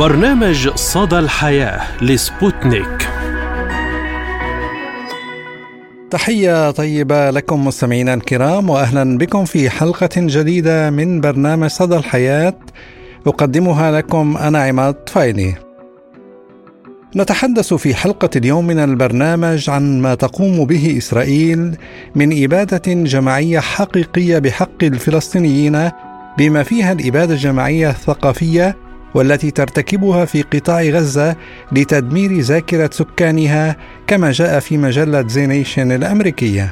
برنامج صدى الحياة لسبوتنيك. تحية طيبة لكم مستمعينا الكرام، وأهلا بكم في حلقة جديدة من برنامج صدى الحياة أقدمها لكم أنا عماد الطفيلي. نتحدث في حلقة اليوم من البرنامج عن ما تقوم به إسرائيل من إبادة جماعية حقيقية بحق الفلسطينيين، بما فيها الإبادة الجماعية الثقافية والتي ترتكبها في قطاع غزة لتدمير ذاكرة سكانها، كما جاء في مجلة زينيشن الأمريكية.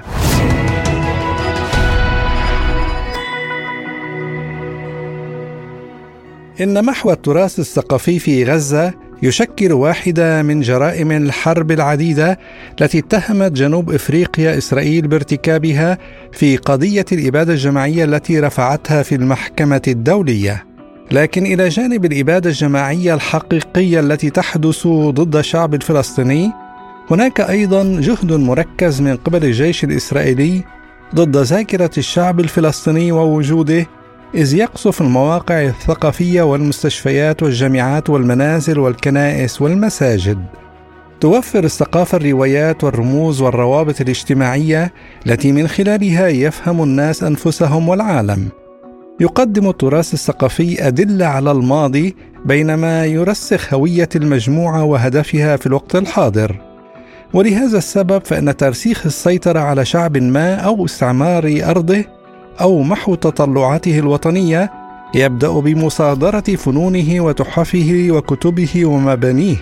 إن محو التراث الثقافي في غزة يشكل واحدة من جرائم الحرب العديدة التي اتهمت جنوب أفريقيا إسرائيل بارتكابها في قضية الإبادة الجماعية التي رفعتها في المحكمة الدولية. لكن إلى جانب الإبادة الجماعية الحقيقية التي تحدث ضد الشعب الفلسطيني، هناك أيضا جهد مركز من قبل الجيش الإسرائيلي ضد ذاكرة الشعب الفلسطيني ووجوده، إذ يقصف المواقع الثقافية والمستشفيات والجامعات والمنازل والكنائس والمساجد. توفر الثقافة الروايات والرموز والروابط الاجتماعية التي من خلالها يفهم الناس أنفسهم والعالم. يقدم التراث الثقافي أدلة على الماضي، بينما يرسخ هوية المجموعة وهدفها في الوقت الحاضر. ولهذا السبب فإن ترسيخ السيطرة على شعب ما أو استعمار أرضه أو محو تطلعاته الوطنية يبدأ بمصادرة فنونه وتحفه وكتبه ومبانيه.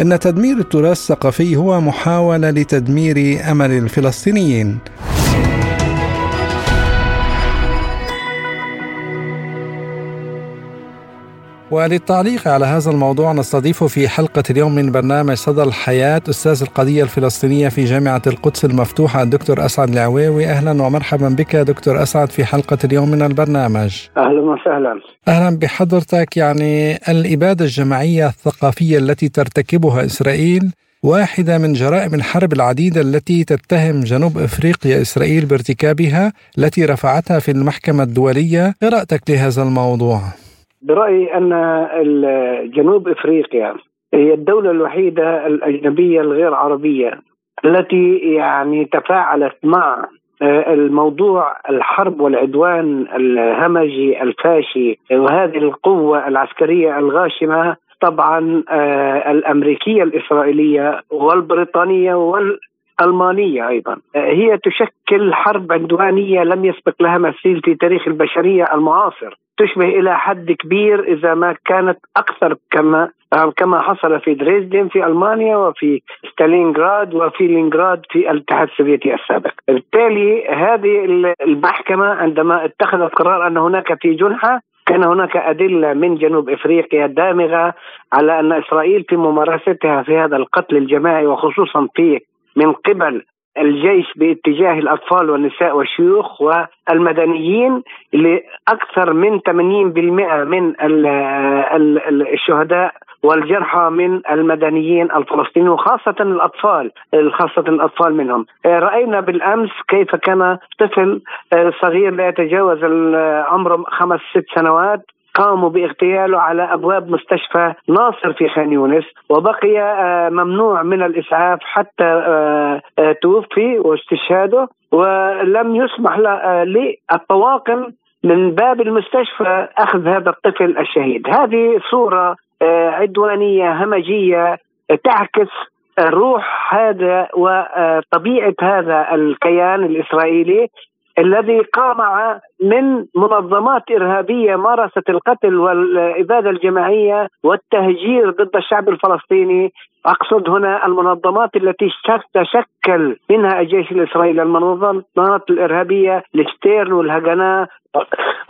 إن تدمير التراث الثقافي هو محاولة لتدمير أمل الفلسطينيين. وللتعليق على هذا الموضوع نستضيف في حلقة اليوم من برنامج صدى الحياة أستاذ القضية الفلسطينية في جامعة القدس المفتوحة الدكتور أسعد العواوي. أهلا ومرحبا بك دكتور أسعد في حلقة اليوم من البرنامج. أهلا وسهلا. أهلا بحضرتك. يعني الإبادة الجماعية الثقافية التي ترتكبها إسرائيل واحدة من جرائم الحرب العديدة التي تتهم جنوب أفريقيا إسرائيل بارتكابها، التي رفعتها في المحكمة الدولية. قراءتك لهذا الموضوع؟ برأيي أن جنوب أفريقيا هي الدولة الوحيدة الأجنبية الغير عربية التي يعني تفاعلت مع الموضوع الحرب والعدوان الهمجي الفاشي، وهذه القوة العسكرية الغاشمة طبعا الأمريكية الإسرائيلية والبريطانية والألمانية أيضا. هي تشكل حرب عدوانية لم يسبق لها مثيل في تاريخ البشرية المعاصر، تشبه إلى حد كبير إذا ما كانت أكثر كما حصل في دريسدن في ألمانيا وفي ستالينغراد وفي لينغراد في الاتحاد السوفيتي السابق. بالتالي هذه المحكمة عندما اتخذت قرار أن هناك في جنحة، كان هناك أدلة من جنوب إفريقيا دامغة على أن إسرائيل في ممارستها في هذا القتل الجماعي، وخصوصا فيه من قبل الجيش باتجاه الأطفال والنساء والشيوخ والمدنيين، لأكثر من 80% من الشهداء والجرحى من المدنيين الفلسطينيين، وخاصة الأطفال منهم. رأينا بالأمس كيف كان طفل صغير لا يتجاوز عمره 5-6 سنوات قاموا باغتياله على أبواب مستشفى ناصر في خان يونس، وبقي ممنوع من الإسعاف حتى توفي واستشهاده، ولم يسمح للطواقم من باب المستشفى أخذ هذا الطفل الشهيد. هذه صورة عدوانية همجية تعكس روح هذا وطبيعة هذا الكيان الإسرائيلي الذي قام من منظمات إرهابية مارست القتل والإبادة الجماعية والتهجير ضد الشعب الفلسطيني. أقصد هنا المنظمات التي تشكل منها الجيش الإسرائيلي، المنظمات الإرهابية الشتيرن والهجناء.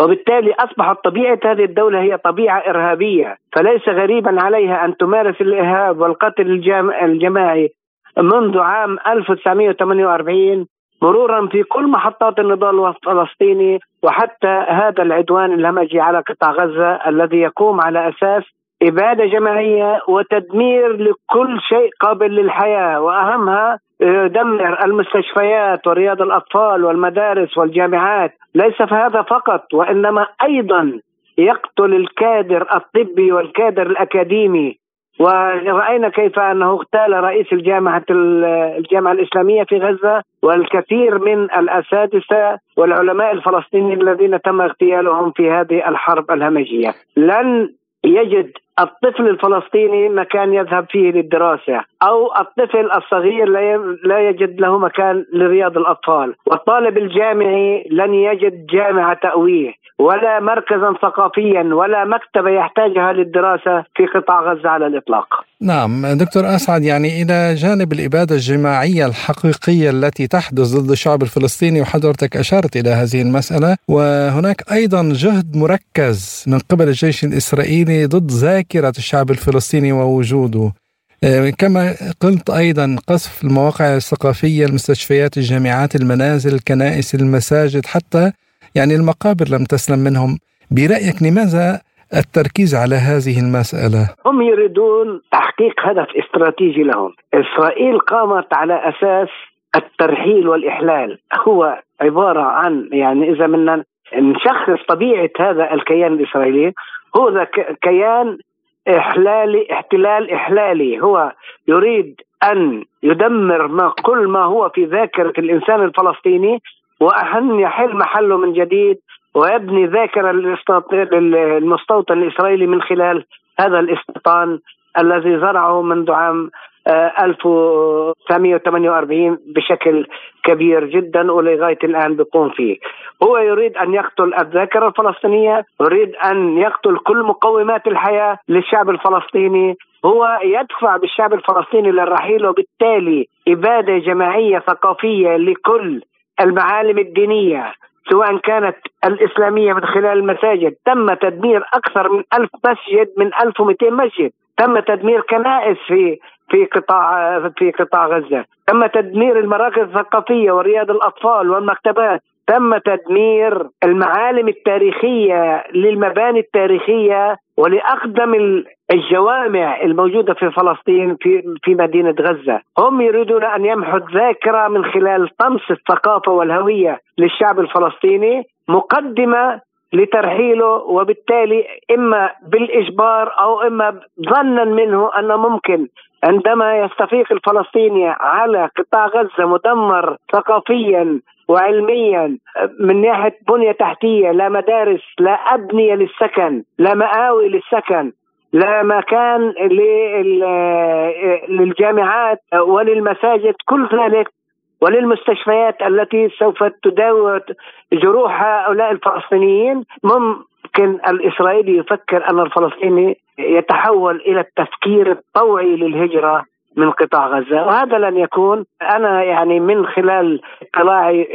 وبالتالي أصبحت طبيعة هذه الدولة هي طبيعة إرهابية، فليس غريبا عليها أن تمارس الإرهاب والقتل الجماعي منذ عام 1948 مرورا في كل محطات النضال الفلسطيني، وحتى هذا العدوان الهمجي على قطاع غزة الذي يقوم على أساس إبادة جماعية وتدمير لكل شيء قابل للحياة، وأهمها دمر المستشفيات ورياض الأطفال والمدارس والجامعات. ليس هذا فقط، وإنما أيضا يقتل الكادر الطبي والكادر الأكاديمي، ورأينا كيف أنه اغتال رئيس الجامعة الإسلامية في غزة والكثير من الأساتذة والعلماء الفلسطينيين الذين تم اغتيالهم في هذه الحرب الهمجية. لن يجد الطفل الفلسطيني مكان يذهب فيه للدراسة، أو الطفل الصغير لا يجد له مكان لرياض الأطفال، والطالب الجامعي لن يجد جامعة تأويه ولا مركزا ثقافيا ولا مكتبة يحتاجها للدراسة في قطاع غزة على الإطلاق. نعم دكتور أسعد، يعني إلى جانب الإبادة الجماعية الحقيقية التي تحدث ضد الشعب الفلسطيني، وحضرتك أشرت إلى هذه المسألة، وهناك أيضا جهد مركز من قبل الجيش الإسرائيلي ضد ذاكرة الشعب الفلسطيني ووجوده، كما قلت أيضا قصف المواقع الثقافية، المستشفيات، الجامعات، المنازل، الكنائس، المساجد، حتى يعني المقابر لم تسلم منهم. برأيك لماذا التركيز على هذه المسألة؟ هم يريدون تحقيق هدف استراتيجي لهم. إسرائيل قامت على أساس الترحيل والإحلال، هو عبارة عن يعني إذا بدنا نشخص طبيعة هذا الكيان الإسرائيلي، هو كيان إحلالي، احتلال إحلالي، هو يريد أن يدمر كل ما هو في ذاكرة الإنسان الفلسطيني وأن يحل محله من جديد ويبني ذاكرة المستوطن الإسرائيلي من خلال هذا الاستيطان الذي زرعه منذ عام 1948 بشكل كبير جدا ولغاية الآن بيقوم فيه. هو يريد أن يقتل الذاكرة الفلسطينية، يريد أن يقتل كل مقومات الحياة للشعب الفلسطيني، هو يدفع بالشعب الفلسطيني للرحيل، وبالتالي إبادة جماعية ثقافية لكل المعالم الدينية سواء كانت الإسلامية من خلال المساجد. تم تدمير أكثر من 1000 مسجد، من 1200 مسجد، تم تدمير كنائس في قطاع غزة، تم تدمير المراكز الثقافية ورياض الأطفال والمكتبات، تم تدمير المعالم التاريخية للمباني التاريخية ولأقدم الجوامع الموجودة في فلسطين في مدينة غزة. هم يريدون أن يمحوا الذاكرة من خلال طمس الثقافة والهوية للشعب الفلسطيني، مقدمة لترحيله، وبالتالي إما بالإجبار أو إما ظنا منه أنه ممكن عندما يستفيق الفلسطيني على قطاع غزة مدمر ثقافيا وعلميا، من ناحية بنية تحتية، لا مدارس، لا أبنية للسكن، لا مآوي للسكن، لا مكان للجامعات وللمساجد، كل ذلك، وللمستشفيات التي سوف تداوي جروح هؤلاء الفلسطينيين. ممكن الإسرائيلي يفكر أن الفلسطيني يتحول إلى التفكير الطوعي للهجرة من قطاع غزة، وهذا لن يكون. أنا يعني من خلال اطلاعي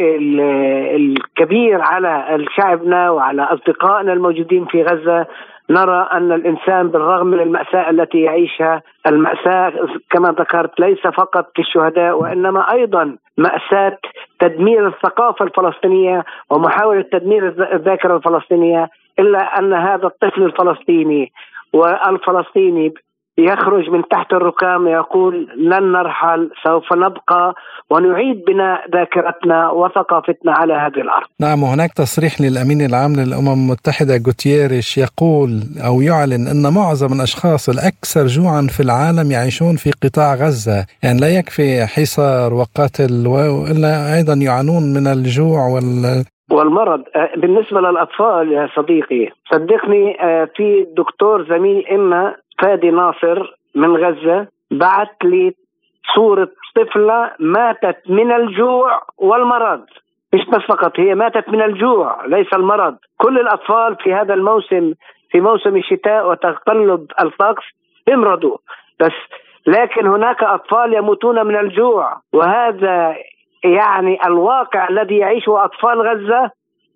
الكبير على شعبنا وعلى أصدقائنا الموجودين في غزة، نرى أن الإنسان بالرغم من المأساة التي يعيشها، المأساة كما ذكرت ليس فقط في الشهداء، وإنما أيضا مأساة تدمير الثقافة الفلسطينية ومحاولة تدمير الذاكرة الفلسطينية، إلا أن هذا الطفل الفلسطيني والفلسطيني يخرج من تحت الركام يقول لن نرحل، سوف نبقى ونعيد بناء ذاكرتنا وثقافتنا على هذه الأرض. نعم، وهناك تصريح للأمين العام للأمم المتحدة غوتييريش يقول أو يعلن أن معظم الأشخاص الأكثر جوعا في العالم يعيشون في قطاع غزة، يعني لا يكفي حصار وقتل وإلا أيضا يعانون من الجوع والمرض. بالنسبة للأطفال يا صديقي، صدقني في دكتور زميل إما فادي ناصر من غزة بعت لي صورة طفلة ماتت من الجوع والمرض، مش بس فقط هي ماتت من الجوع ليس المرض. كل الأطفال في هذا الموسم، في موسم الشتاء وتقلب الطقس، يمرضوا بس، لكن هناك أطفال يموتون من الجوع، وهذا يعني الواقع الذي يعيشه أطفال غزة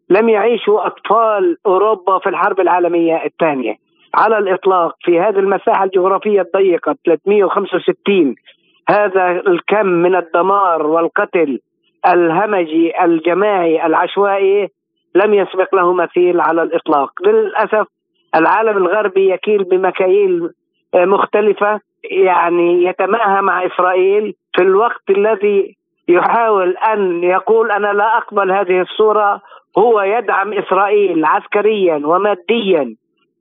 لم يعيشه أطفال أوروبا في الحرب العالمية الثانية على الإطلاق. في هذه المساحة الجغرافية الضيقة 365، هذا الكم من الدمار والقتل الهمجي الجماعي العشوائي لم يسبق له مثيل على الإطلاق. للأسف العالم الغربي يكيل بمكاييل مختلفة، يعني يتماهى مع إسرائيل في الوقت الذي يحاول أن يقول أنا لا أقبل هذه الصورة هو يدعم إسرائيل عسكريا وماديا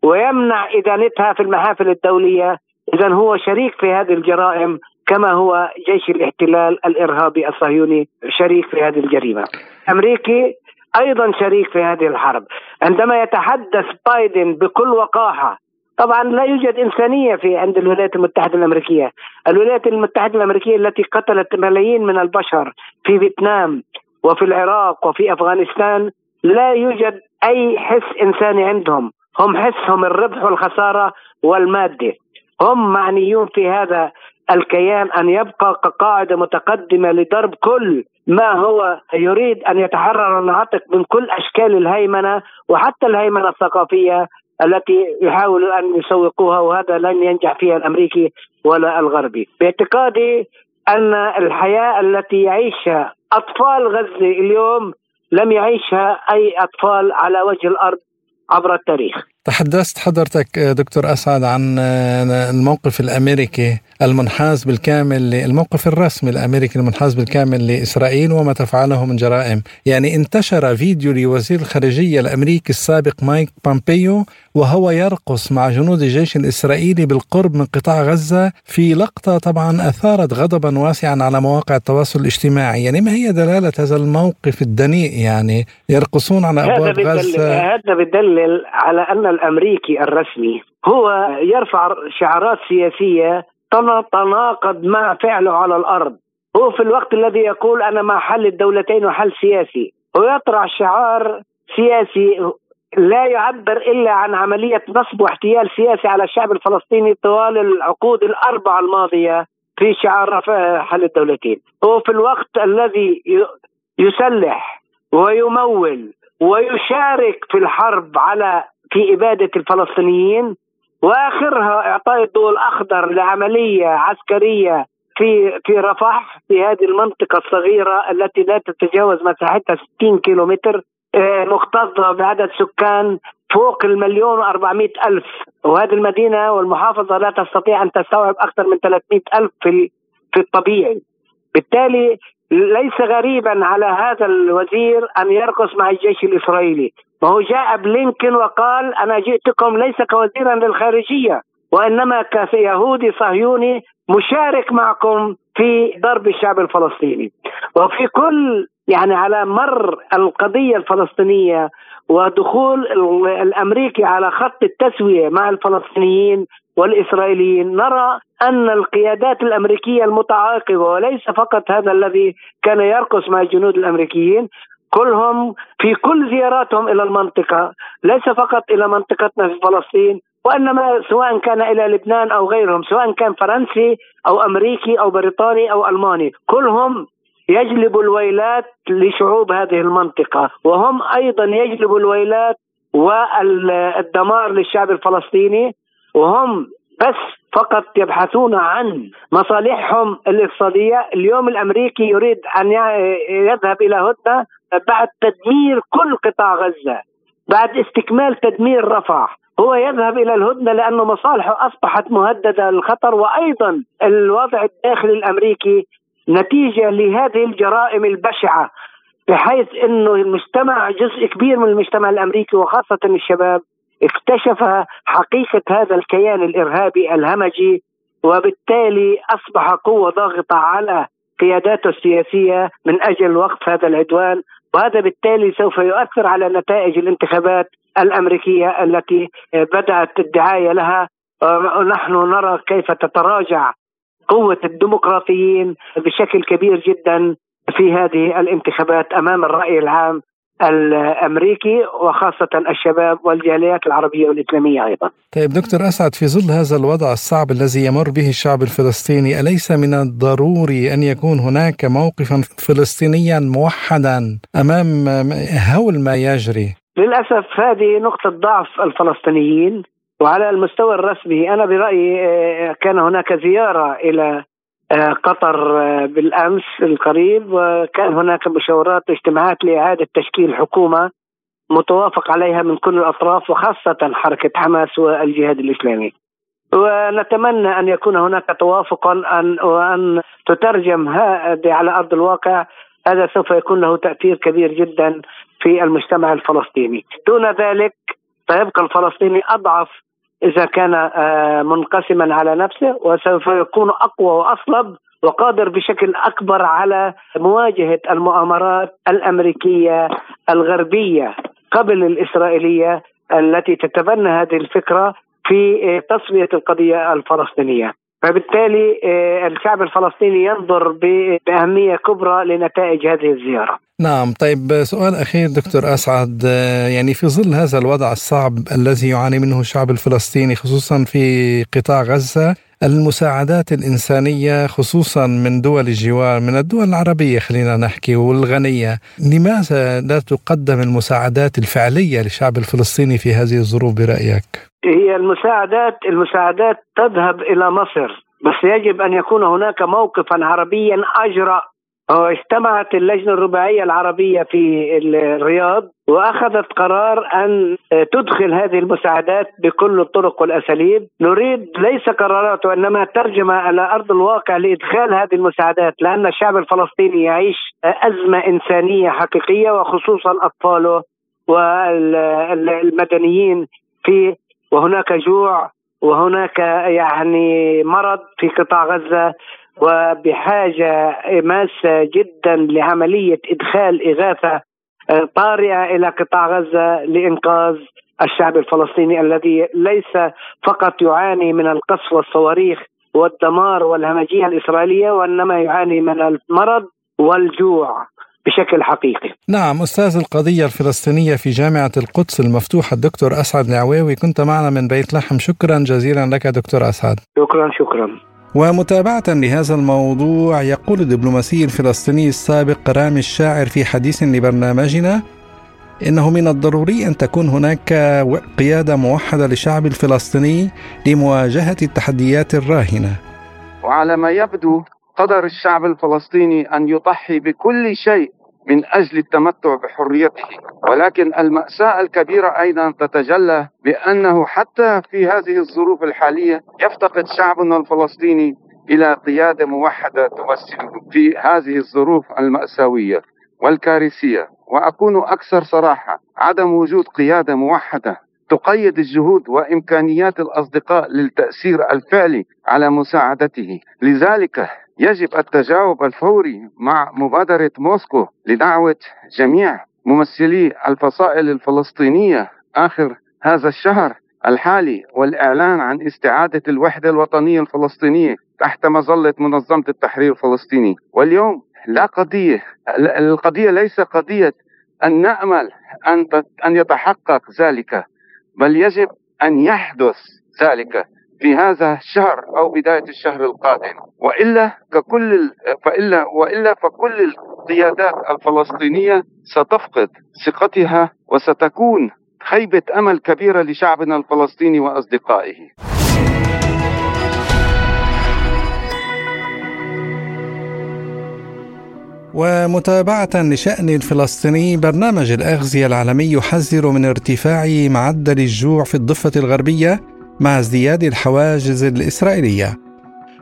ويمنع إدانتها في المحافل الدولية، إذن هو شريك في هذه الجرائم كما هو جيش الاحتلال الإرهابي الصهيوني شريك في هذه الجريمة. أمريكي أيضا شريك في هذه الحرب. عندما يتحدث بايدن بكل وقاحة، طبعا لا يوجد إنسانية في عند الولايات المتحدة الأمريكية. الولايات المتحدة الأمريكية التي قتلت ملايين من البشر في فيتنام وفي العراق وفي أفغانستان لا يوجد أي حس إنساني عندهم، هم حسهم الربح والخسارة والمادة. هم معنيون في هذا الكيان أن يبقى كقاعدة متقدمة لضرب كل ما هو يريد أن يتحرر العاتق من كل أشكال الهيمنة وحتى الهيمنة الثقافية التي يحاولوا أن يسوقوها، وهذا لن ينجح فيها الأمريكي ولا الغربي. باعتقادي أن الحياة التي يعيشها أطفال غزة اليوم لم يعيشها أي أطفال على وجه الأرض عبر التاريخ. تحدثت حضرتك دكتور أسعد عن الموقف الأمريكي المنحاز بالكامل، الموقف الرسمي الأمريكي المنحاز بالكامل لإسرائيل وما تفعله من جرائم. يعني انتشر فيديو لوزير الخارجية الأمريكي السابق مايك بومبيو وهو يرقص مع جنود الجيش الإسرائيلي بالقرب من قطاع غزة في لقطة طبعا أثارت غضبا واسعا على مواقع التواصل الاجتماعي. يعني ما هي دلالة هذا الموقف الدنيء؟ يعني يرقصون على أبواب غزة. هذا بدلل على أن الأمريكي الرسمي هو يرفع شعارات سياسية تناقض مع فعله على الأرض. هو في الوقت الذي يقول أنا مع حل الدولتين وحل سياسي، هو يطرح شعار سياسي لا يعبر إلا عن عملية نصب واحتيال سياسي على الشعب الفلسطيني طوال العقود الأربعة الماضية في شعار حل الدولتين. هو في الوقت الذي يسلح ويمول ويشارك في الحرب على في إبادة الفلسطينيين، وآخرها إعطاء الضوء الأخضر لعملية عسكرية في رفح، في هذه المنطقة الصغيرة التي لا تتجاوز مساحتها 60 كيلومتر، مكتظة بعدد سكان فوق 1,400,000، وهذه المدينة والمحافظة لا تستطيع أن تستوعب أكثر من 300,000 في الطبيعي. بالتالي ليس غريبا على هذا الوزير أن يرقص مع الجيش الإسرائيلي. وهو جاء بلينكين وقال أنا جئتكم ليس كوزيرا للخارجية وإنما كيهودي صهيوني مشارك معكم في ضرب الشعب الفلسطيني. وفي كل يعني على مر القضية الفلسطينية ودخول الأمريكي على خط التسوية مع الفلسطينيين والإسرائيليين، نرى أن القيادات الأمريكية المتعاقبة وليس فقط هذا الذي كان يرقص مع الجنود الأمريكيين، كلهم في كل زياراتهم إلى المنطقة ليس فقط إلى منطقتنا في فلسطين، وإنما سواء كان إلى لبنان أو غيرهم، سواء كان فرنسي أو أمريكي أو بريطاني أو ألماني، كلهم يجلبوا الويلات لشعوب هذه المنطقة، وهم أيضا يجلبوا الويلات والدمار للشعب الفلسطيني، وهم بس فقط يبحثون عن مصالحهم الاقتصادية. اليوم الأمريكي يريد أن يذهب إلى هدنة بعد تدمير كل قطاع غزة، بعد استكمال تدمير رفح، هو يذهب إلى الهدنة لأن مصالحه أصبحت مهددة للخطر. وأيضا الوضع الداخلي الأمريكي نتيجة لهذه الجرائم البشعة، بحيث أنه المجتمع جزء كبير من المجتمع الأمريكي وخاصة الشباب اكتشف حقيقة هذا الكيان الإرهابي الهمجي، وبالتالي أصبح قوة ضاغطة على قياداته السياسية من أجل وقف هذا العدوان، وهذا بالتالي سوف يؤثر على نتائج الانتخابات الأمريكية التي بدأت الدعاية لها. ونحن نرى كيف تتراجع قوة الديمقراطيين بشكل كبير جدا في هذه الانتخابات أمام الرأي العام الأمريكي وخاصة الشباب والجاليات العربية والإسلامية أيضا. طيب دكتور أسعد، في ظل هذا الوضع الصعب الذي يمر به الشعب الفلسطيني، أليس من الضروري أن يكون هناك موقفا فلسطينيا موحدا أمام هول ما يجري؟ للأسف هذه نقطة ضعف الفلسطينيين. وعلى المستوى الرسمي أنا برأيي كان هناك زيارة إلى قطر بالأمس القريب، وكان هناك مشاورات واجتماعات لإعادة تشكيل حكومة متوافق عليها من كل الأطراف وخاصة حركة حماس والجهاد الإسلامي، ونتمنى أن يكون هناك توافق وأن تترجم هذه على أرض الواقع. هذا سوف يكون له تأثير كبير جدا في المجتمع الفلسطيني. دون ذلك سيبقى الفلسطيني أضعف إذا كان منقسما على نفسه، وسوف يكون أقوى وأصلب وقادر بشكل أكبر على مواجهة المؤامرات الأمريكية الغربية قبل الإسرائيلية التي تتبنى هذه الفكرة في تصفية القضية الفلسطينية. فبالتالي الشعب الفلسطيني ينظر بأهمية كبرى لنتائج هذه الزيارة. نعم، طيب سؤال أخير دكتور أسعد، يعني في ظل هذا الوضع الصعب الذي يعاني منه الشعب الفلسطيني خصوصا في قطاع غزة، المساعدات الإنسانية خصوصا من دول الجوار، من الدول العربية خلينا نحكي والغنية، لماذا لا تقدم المساعدات الفعلية للشعب الفلسطيني في هذه الظروف برأيك؟ هي المساعدات تذهب إلى مصر، بس يجب أن يكون هناك موقفا عربيا أجرأ. اجتمعت اللجنة الرباعية العربية في الرياض وأخذت قرار أن تدخل هذه المساعدات بكل الطرق والأساليب. نريد ليس قرارات وإنما ترجمة على أرض الواقع لإدخال هذه المساعدات، لأن الشعب الفلسطيني يعيش أزمة إنسانية حقيقية، وخصوصا أطفاله والمدنيين في، وهناك جوع وهناك يعني مرض في قطاع غزة، وبحاجة ماسة جدا لعملية إدخال إغاثة طارئة إلى قطاع غزة لإنقاذ الشعب الفلسطيني الذي ليس فقط يعاني من القصف والصواريخ والدمار والهمجية الإسرائيلية، وإنما يعاني من المرض والجوع بشكل حقيقي. نعم، أستاذ القضية الفلسطينية في جامعة القدس المفتوحة الدكتور أسعد العواوي كنت معنا من بيت لحم، شكرا جزيلا لك دكتور أسعد. شكرا. ومتابعة لهذا الموضوع، يقول الدبلوماسي الفلسطيني السابق رامي الشاعر في حديث لبرنامجنا إنه من الضروري أن تكون هناك قيادة موحدة للشعب الفلسطيني لمواجهة التحديات الراهنة. وعلى ما يبدو قدر الشعب الفلسطيني أن يضحي بكل شيء من أجل التمتع بحريته، ولكن المأساة الكبيرة أيضا تتجلى بأنه حتى في هذه الظروف الحالية يفتقد شعبنا الفلسطيني إلى قيادة موحدة تمثله في هذه الظروف المأساوية والكارثية. وأكون أكثر صراحة، عدم وجود قيادة موحدة تقيد الجهود وإمكانيات الأصدقاء للتأثير الفعلي على مساعدته. لذلك يجب التجاوب الفوري مع مبادرة موسكو لدعوة جميع ممثلي الفصائل الفلسطينية آخر هذا الشهر الحالي، والإعلان عن استعادة الوحدة الوطنية الفلسطينية تحت مظلة منظمة التحرير الفلسطيني. واليوم القضية ليس قضية أن نأمل أن يتحقق ذلك، بل يجب أن يحدث ذلك في هذا الشهر أو بداية الشهر القادم، وإلا فكل القيادات الفلسطينية ستفقد ثقتها وستكون خيبة أمل كبيرة لشعبنا الفلسطيني وأصدقائه. ومتابعة لشأن الفلسطيني، برنامج الأغذية العالمي يحذر من ارتفاع معدل الجوع في الضفة الغربية مع ازدياد الحواجز الإسرائيلية.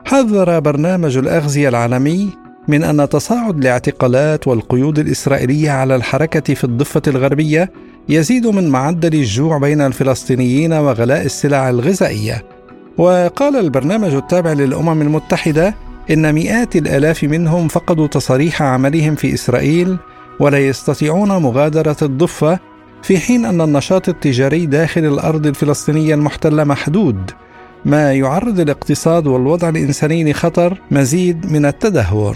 حذر برنامج الأغذية العالمي من أن تصاعد الاعتقالات والقيود الإسرائيلية على الحركة في الضفة الغربية يزيد من معدل الجوع بين الفلسطينيين وغلاء السلع الغذائية. وقال البرنامج التابع للأمم المتحدة إن مئات الآلاف منهم فقدوا تصريح عملهم في إسرائيل ولا يستطيعون مغادرة الضفة، في حين أن النشاط التجاري داخل الأرض الفلسطينية المحتلة محدود، ما يعرض الاقتصاد والوضع الإنساني لخطر مزيد من التدهور.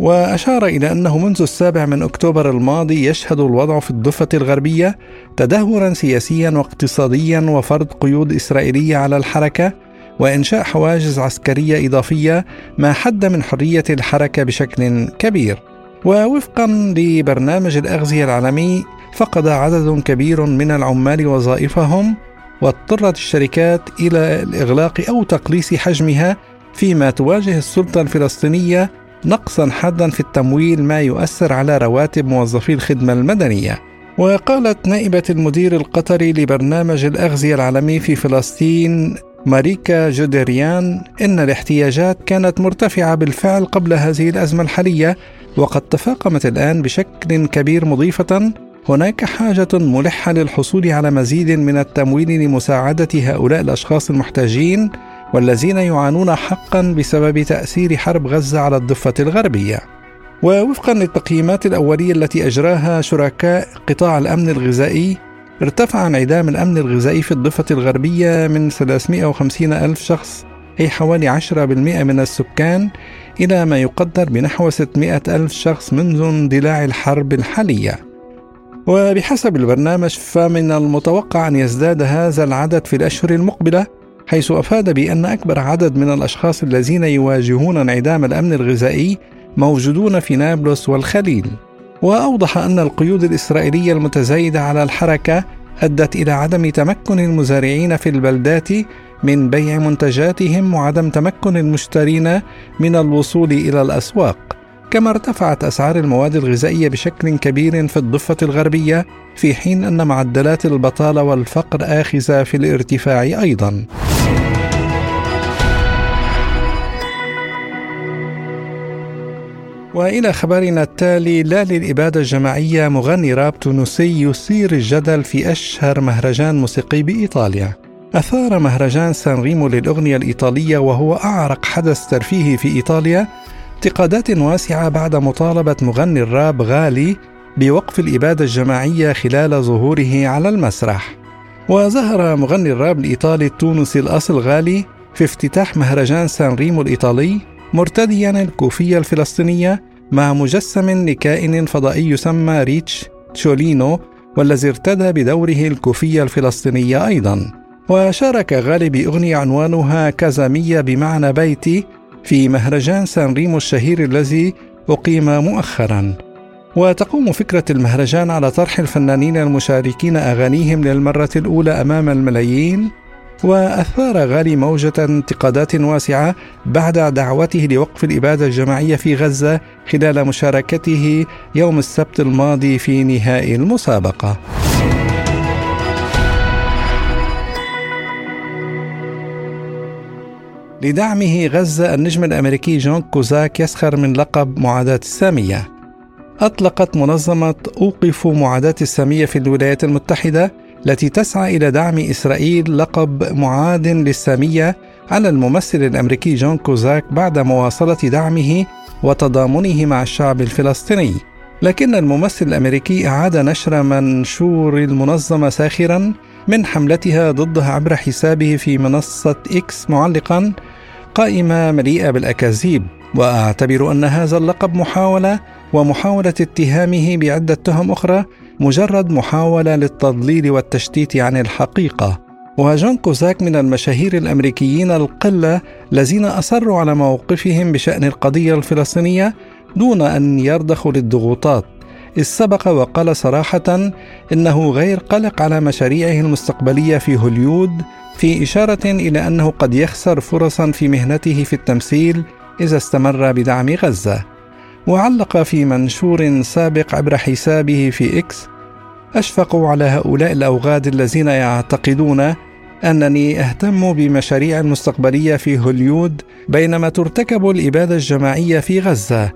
وأشار إلى أنه منذ 7 أكتوبر الماضي يشهد الوضع في الضفة الغربية تدهورا سياسيا واقتصاديا، وفرض قيود إسرائيلية على الحركة وإنشاء حواجز عسكرية إضافية، ما حد من حرية الحركة بشكل كبير. ووفقا لبرنامج الأغذية العالمي، فقد عدد كبير من العمال وظائفهم، واضطرت الشركات إلى الإغلاق أو تقليص حجمها، فيما تواجه السلطة الفلسطينية نقصا حادا في التمويل، ما يؤثر على رواتب موظفي الخدمة المدنية. وقالت نائبة المدير القطري لبرنامج الأغذية العالمي في فلسطين ماريكا جودريان إن الاحتياجات كانت مرتفعة بالفعل قبل هذه الأزمة الحالية، وقد تفاقمت الآن بشكل كبير، مضيفة هناك حاجة ملحة للحصول على مزيد من التمويل لمساعدة هؤلاء الأشخاص المحتاجين والذين يعانون حقا بسبب تأثير حرب غزة على الضفة الغربية. ووفقا للتقييمات الأولية التي أجراها شركاء قطاع الأمن الغذائي، ارتفع انعدام الأمن الغذائي في الضفة الغربية من 350 ألف شخص، أي حوالي 10% من السكان، إلى ما يقدر بنحو 600 ألف شخص منذ اندلاع الحرب الحالية. وبحسب البرنامج فمن المتوقع أن يزداد هذا العدد في الأشهر المقبلة، حيث أفاد بأن أكبر عدد من الأشخاص الذين يواجهون انعدام الأمن الغذائي موجودون في نابلس والخليل. وأوضح أن القيود الإسرائيلية المتزايدة على الحركة أدت إلى عدم تمكن المزارعين في البلدات من بيع منتجاتهم وعدم تمكن المشترين من الوصول إلى الأسواق. كما ارتفعت أسعار المواد الغذائية بشكل كبير في الضفة الغربية، في حين أن معدلات البطالة والفقر آخذة في الارتفاع أيضا. وإلى خبرنا التالي، لا للإبادة الجماعية، مغني راب تونسي يثير الجدل في أشهر مهرجان موسيقي بإيطاليا. أثار مهرجان سان ريمو للأغنية الإيطالية، وهو أعرق حدث ترفيهي في إيطاليا، انتقادات واسعة بعد مطالبة مغني الراب غالي بوقف الإبادة الجماعية خلال ظهوره على المسرح. وظهر مغني الراب الإيطالي التونسي الأصل غالي في افتتاح مهرجان سان ريمو الإيطالي مرتديا الكوفية الفلسطينية مع مجسم لكائن فضائي يسمى ريتش تشولينو، والذي ارتدى بدوره الكوفية الفلسطينية أيضا. وشارك غالي بأغنية عنوانها كازامية بمعنى بيتي في مهرجان سان ريمو الشهير الذي أقيم مؤخرا. وتقوم فكرة المهرجان على طرح الفنانين المشاركين أغانيهم للمرة الأولى أمام الملايين. وأثار غالي موجة انتقادات واسعة بعد دعوته لوقف الإبادة الجماعية في غزة خلال مشاركته يوم السبت الماضي في نهائي المسابقة. لدعمه غزة، النجم الأمريكي جون كوزاك يسخر من لقب معاداة السامية. أطلقت منظمة أوقف معاداة السامية في الولايات المتحدة، التي تسعى إلى دعم إسرائيل، لقب معاد للسامية على الممثل الأمريكي جون كوزاك بعد مواصلة دعمه وتضامنه مع الشعب الفلسطيني. لكن الممثل الأمريكي أعاد نشر منشور المنظمة ساخرا من حملتها ضده عبر حسابه في منصة إكس، معلقا: قائمة مليئة بالأكاذيب، وأعتبر أن هذا اللقب محاولة اتهامه بعدة تهم أخرى مجرد محاولة للتضليل والتشتيت عن الحقيقة. وجون كوزاك من المشاهير الأمريكيين القلة الذين أصروا على موقفهم بشأن القضية الفلسطينية دون أن يرضخوا للضغوطات. سبق وقال صراحة إنه غير قلق على مشاريعه المستقبلية في هوليود، في إشارة إلى أنه قد يخسر فرصا في مهنته في التمثيل إذا استمر بدعم غزة. وعلق في منشور سابق عبر حسابه في إكس: أشفق على هؤلاء الأوغاد الذين يعتقدون أنني أهتم بمشاريع المستقبلية في هوليود بينما ترتكب الإبادة الجماعية في غزة.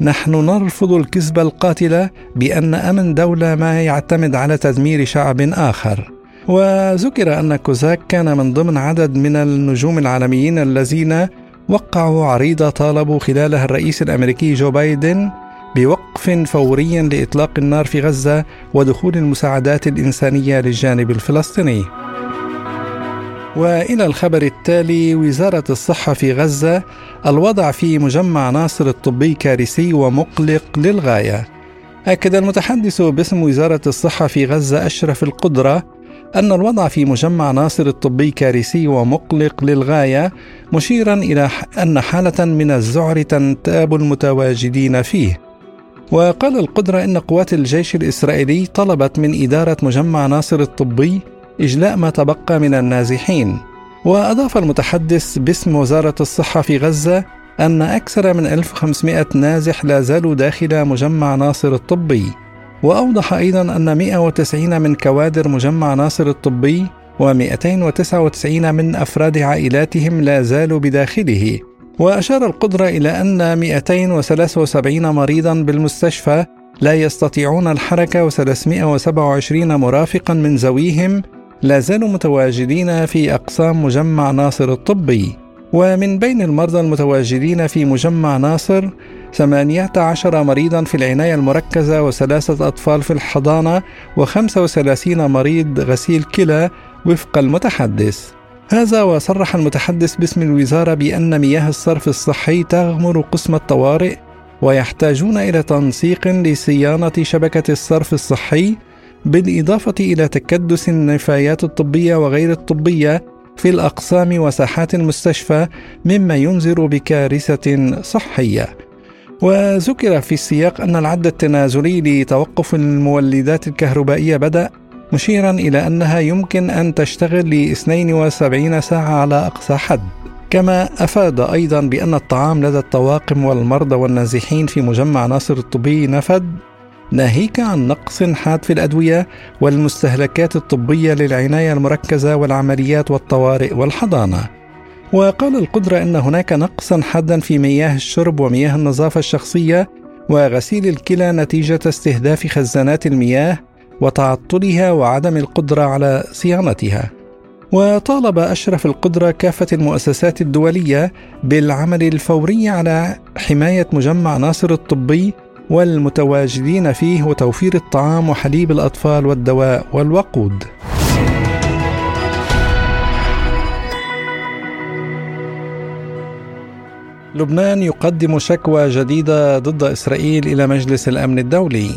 نحن نرفض الكذبة القاتلة بأن أمن دولة ما يعتمد على تدمير شعب آخر. وذكر أن كوزاك كان من ضمن عدد من النجوم العالميين الذين وقعوا عريضة طالبوا خلالها الرئيس الأمريكي جو بايدن بوقف فوري لإطلاق النار في غزة ودخول المساعدات الإنسانية للجانب الفلسطيني. وإلى الخبر التالي، وزارة الصحة في غزة: الوضع في مجمع ناصر الطبي كارثي ومقلق للغاية. أكد المتحدث باسم وزارة الصحة في غزة أشرف القدرة أن الوضع في مجمع ناصر الطبي كارثي ومقلق للغاية، مشيرا إلى أن حالة من الذعر تنتاب المتواجدين فيه. وقال القدرة إن قوات الجيش الإسرائيلي طلبت من إدارة مجمع ناصر الطبي إجلاء ما تبقى من النازحين. وأضاف المتحدث باسم وزارة الصحة في غزة أن أكثر من 1500 نازح لا زالوا داخل مجمع ناصر الطبي. وأوضح أيضا أن 190 من كوادر مجمع ناصر الطبي و299 من أفراد عائلاتهم لا زالوا بداخله. وأشار القدرة إلى أن 273 مريضا بالمستشفى، لا يستطيعون الحركة، و327 مرافقا من ذويهم لا زالوا متواجدين في أقسام مجمع ناصر الطبي. ومن بين المرضى المتواجدين في مجمع ناصر 18 مريضا في العناية المركزة، و3 أطفال في الحضانة، و35 مريض غسيل كلى وفق المتحدث. هذا وصرح المتحدث باسم الوزارة بأن مياه الصرف الصحي تغمر قسم الطوارئ، ويحتاجون إلى تنسيق لصيانة شبكة الصرف الصحي، بالإضافة إلى تكدس النفايات الطبية وغير الطبية في الأقسام وساحات المستشفى، مما ينذر بكارثة صحية. وذكر في السياق أن العد التنازلي لتوقف المولدات الكهربائية بدأ، مشيرا إلى أنها يمكن أن تشتغل ل 72 ساعة على أقصى حد. كما أفاد أيضا بأن الطعام لدى الطواقم والمرضى والنازحين في مجمع ناصر الطبي نفد، ناهيك عن نقص حاد في الأدوية والمستهلكات الطبية للعناية المركزة والعمليات والطوارئ والحضانة. وقال القدرة أن هناك نقصا حادا في مياه الشرب ومياه النظافة الشخصية وغسيل الكلى نتيجة استهداف خزانات المياه وتعطلها وعدم القدرة على صيانتها. وطالب أشرف القدرة كافة المؤسسات الدولية بالعمل الفوري على حماية مجمع ناصر الطبي والمتواجدين فيه، وتوفير الطعام وحليب الأطفال والدواء والوقود. لبنان يقدم شكوى جديدة ضد إسرائيل إلى مجلس الأمن الدولي.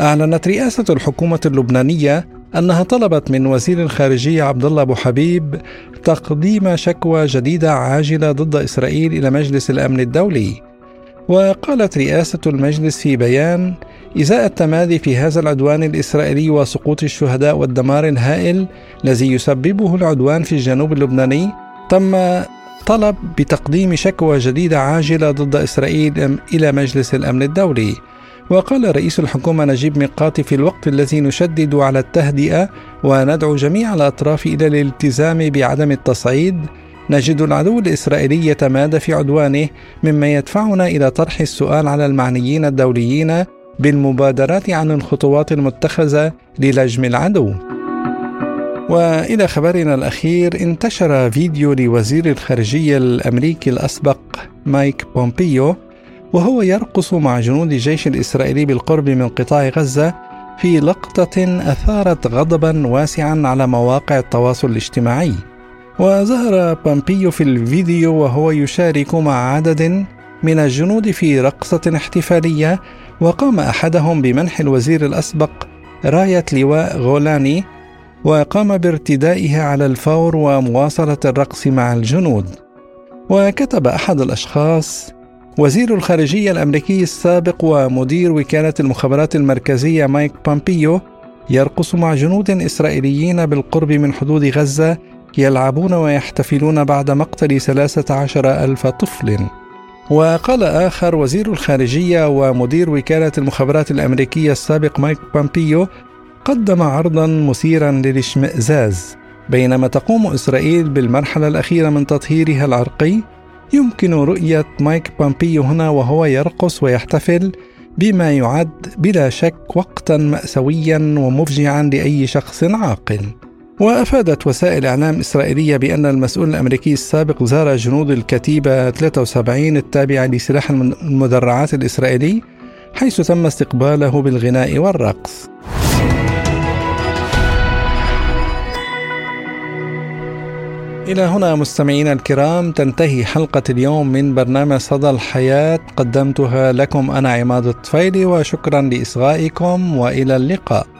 أعلنت رئاسة الحكومة اللبنانية أنها طلبت من وزير الخارجية عبدالله أبو حبيب تقديم شكوى جديدة عاجلة ضد إسرائيل إلى مجلس الأمن الدولي. وقالت رئاسة المجلس في بيان: إزاء التمادي في هذا العدوان الإسرائيلي وسقوط الشهداء والدمار الهائل الذي يسببه العدوان في الجنوب اللبناني، تم طلب بتقديم شكوى جديدة عاجلة ضد إسرائيل إلى مجلس الأمن الدولي. وقال رئيس الحكومة نجيب ميقاتي: في الوقت الذي نشدد على التهدئة وندعو جميع الأطراف إلى الالتزام بعدم التصعيد، نجد العدو الإسرائيلي يتمادى في عدوانه، مما يدفعنا إلى طرح السؤال على المعنيين الدوليين بالمبادرات عن الخطوات المتخذة للجم العدو. وإلى خبرنا الأخير، انتشر فيديو لوزير الخارجية الأمريكي الأسبق مايك بومبيو وهو يرقص مع جنود الجيش الإسرائيلي بالقرب من قطاع غزة، في لقطة أثارت غضبا واسعا على مواقع التواصل الاجتماعي. وظهر بومبيو في الفيديو وهو يشارك مع عدد من الجنود في رقصة احتفالية، وقام أحدهم بمنح الوزير الأسبق راية لواء غولاني، وقام بارتدائها على الفور ومواصلة الرقص مع الجنود. وكتب أحد الأشخاص: وزير الخارجية الأمريكي السابق ومدير وكالة المخابرات المركزية مايك بومبيو يرقص مع جنود إسرائيليين بالقرب من حدود غزة، يلعبون ويحتفلون بعد مقتل 13,000 طفل. وقال آخر: وزير الخارجية ومدير وكالة المخابرات الأمريكية السابق مايك بومبيو قدم عرضا مثيرا للاشمئزاز. بينما تقوم إسرائيل بالمرحلة الأخيرة من تطهيرها العرقي، يمكن رؤية مايك بومبيو هنا وهو يرقص ويحتفل بما يعد بلا شك وقتا مأسويا ومفجعا لأي شخص عاقل. وأفادت وسائل إعلام إسرائيلية بأن المسؤول الأمريكي السابق زار جنود الكتيبة 73 التابعة لسلاح المدرعات الإسرائيلي، حيث تم استقباله بالغناء والرقص. إلى هنا مستمعينا الكرام تنتهي حلقة اليوم من برنامج صدى الحياة، قدمتها لكم أنا عماد الطفيلي، وشكرا لإصغائكم وإلى اللقاء.